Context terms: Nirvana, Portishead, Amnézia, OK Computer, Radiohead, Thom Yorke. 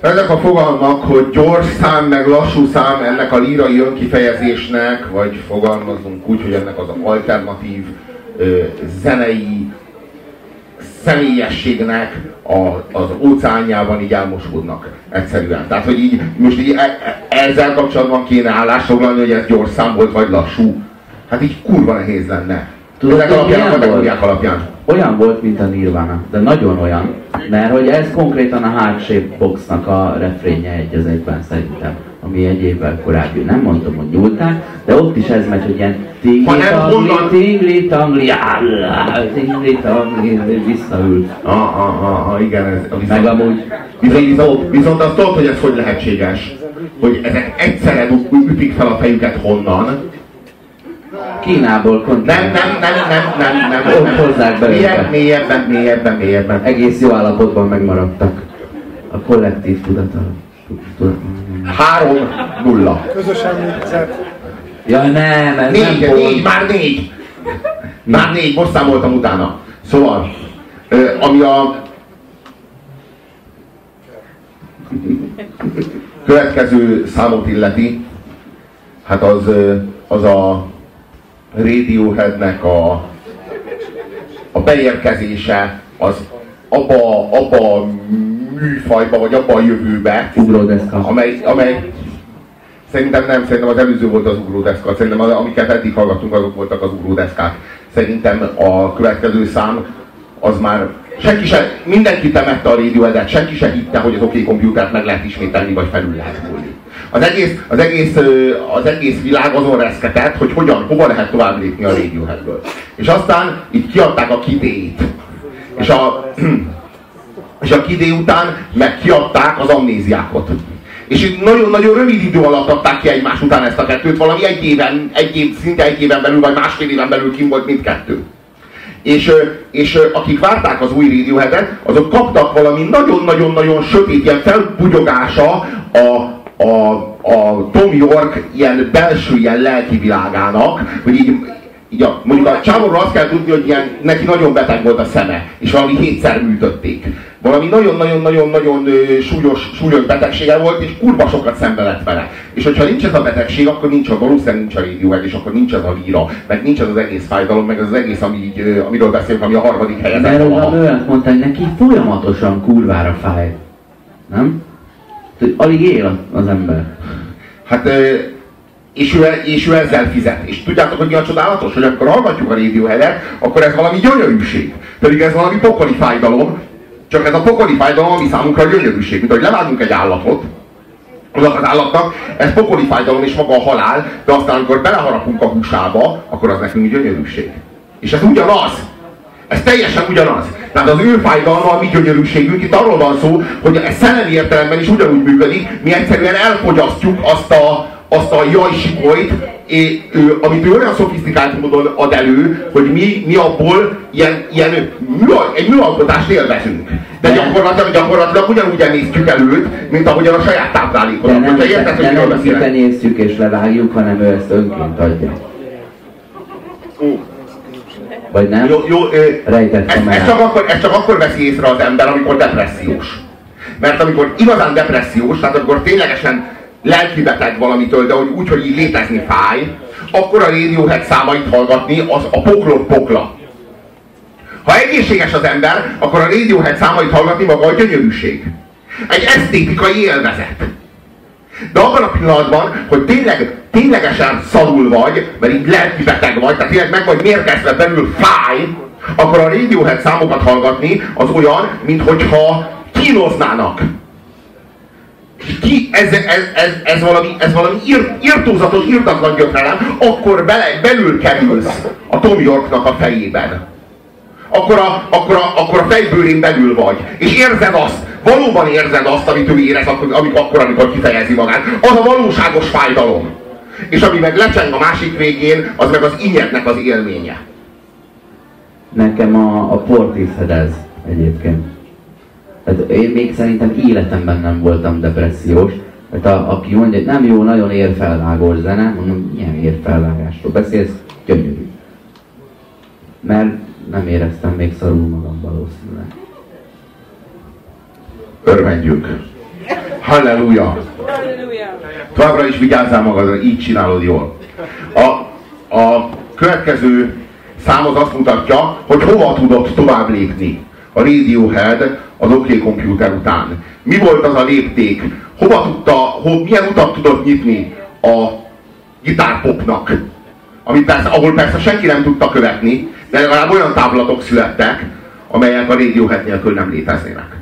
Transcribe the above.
Ennek a fogalomnak, hogy gyors szám, meg lassú szám, ennek a lírai önkifejezésnek, vagy fogalmazunk úgy, hogy ennek az alternatív zenei személyességnek az óceánjában így elmosódnak egyszerűen. Tehát, hogy így most így ezzel kapcsolatban kéne állást foglalni, hogy ez gyors szám volt, vagy lassú. Hát így kurva nehéz lenne. Tudod, ezek alapján, a kategóriák alapján. Olyan volt, mint a Nirvana, de nagyon olyan. Mert hogy ez konkrétan a Heart Shape Box-nak a refrénje egy az egyben szerintem, ami egy évvel korábbi. Nem mondtam, hogy nyúlták, de ott is ez megy, hogy ilyen tingli-tangli, visszaül. Igen, ez a viszont. Meg amúgy... Viszont azt tudod, hogy ez hogy lehetséges? Hogy ezek egyszerre ütik fel a fejüket honnan? Kínából kontinálják. Nem. Hozzák be őket. Mélyebben. Egész jó állapotban megmaradtak. A kollektív tudat. 3-0. Közösen négyzet. Ja nem, ez nem volt. Négy. Már négy, most számoltam utána. Szóval, ami a... következő számot illeti, hát az a Radioheadnek a beérkezése az abba a műfajba, vagy abba a jövőbe, amely szerintem az előző volt az ugródeszka, szerintem amiket eddig hallgattunk, azok voltak az ugródeszkák. Szerintem a következő szám az már mindenki temette a Radioheadet, senki se hitte, hogy az OK Computert meg lehet ismételni, vagy felül lehet volni. Az egész világ azon reszketett, hogy hova lehet tovább lépni a Radioheadből. És aztán itt kiadták a kidéit. És a kidé után meg kiadták az amnéziákot. És nagyon-nagyon rövid idő alatt adták ki egymás után ezt a kettőt, valami szinte egy éven belül, vagy másfél éven belül kim volt mindkettő. És akik várták az új Radioheadet, azok kaptak valami nagyon-nagyon-nagyon sötét, ilyen felbugyogása a Thom Yorke ilyen belső, ilyen lelki világának, hogy így mondjuk a csávóról azt kell tudni, hogy ilyen, neki nagyon beteg volt a szeme, és valami 7-szer műtötték. Valami nagyon-nagyon-nagyon-nagyon súlyos betegsége volt, és kurva sokat szenvedett vele. És hogyha nincs ez a betegség, akkor valószínűleg nincs a Radiohead, és akkor nincs ez a líra, meg nincs ez az egész fájdalom, meg ez az egész, amiről beszélünk, ami a harmadik helyen. Mert olyan mondta, hogy neki folyamatosan kurvára fáj. Nem? Alig él az ember. Hát, és ő ezzel fizet. És tudjátok, hogy mi a csodálatos? Hogy amikor hallgatjuk a Radioheadet, akkor ez valami gyönyörűség. Pedig ez valami pokoli fájdalom. Csak ez a pokoli fájdalom, ami számunkra a gyönyörűség. Mint ahogy levágunk egy állatot, azok az állatnak, ez pokoli fájdalom és maga a halál, de aztán amikor beleharapunk a húsába, akkor az nekünk gyönyörűség. És ez ugyanaz! Ez teljesen ugyanaz. Tehát az ő fájdalma, a mi gyönyörűségünk, itt arról van szó, hogy ez szellemi értelemben is ugyanúgy működik, mi egyszerűen elfogyasztjuk azt a jajsikolyt, amit ő olyan szofisztikált módon ad elő, hogy mi abból egy műalkotást élvezünk. De gyakorlatilag ugyanúgy emésztjük előtt, mint ahogyan a saját táplálékot. De nem, érted, hogy miről beszélek? Nem emésztjük és levágjuk, hanem ő ezt önként adja. Vagy nem? Ezt csak akkor veszi észre az ember, amikor depressziós. Mert amikor igazán depressziós, tehát amikor ténylegesen lelkibeteg valamitől, de úgy, hogy így létezni fáj, akkor a Radiohead számait hallgatni az a poklot pokla. Ha egészséges az ember, akkor a Radiohead számait hallgatni maga a gyönyörűség. Egy esztétikai élvezet. De abban a pillanatban, hogy ténylegesen szarul vagy, mert így lelkibeteg vagy, tehát tényleg meg vagy mérgezve, belül fáj, akkor a Radiohead számokat hallgatni az olyan, minthogyha kínoznának. Ez valami irtózatos, irdatlan gyötrelem, akkor belül kerülsz a Thom Yorke-nak a fejében. Akkor a fejbőrén belül vagy. És érzed azt, valóban érzed azt, amit ő érez, amikor kifejezi magát. Az a valóságos fájdalom. És ami meg lecseng a másik végén, az meg az ínyednek az élménye. Nekem a Portishead ez egyébként. Tehát én még szerintem életemben nem voltam depressziós. Hát aki mondja, hogy nem jó, nagyon érfelvágós zene, mondom, milyen érfelvágásról beszélsz, gyönyörű. Mert nem éreztem még szarul magam valószínűleg. Örvendjük! Halleluja! Továbbra is vigyázzál magadra, így csinálod jól. A következő szám az azt mutatja, hogy hova tudod tovább lépni. A Radiohead az OK Computer után. Mi volt az a lépték? Hova tudta, milyen utat tudott nyitni a gitárpopnak? Ahol persze senki nem tudta követni, de legalább olyan távlatok születtek, amelyek a Radiohead nélkül nem léteznének.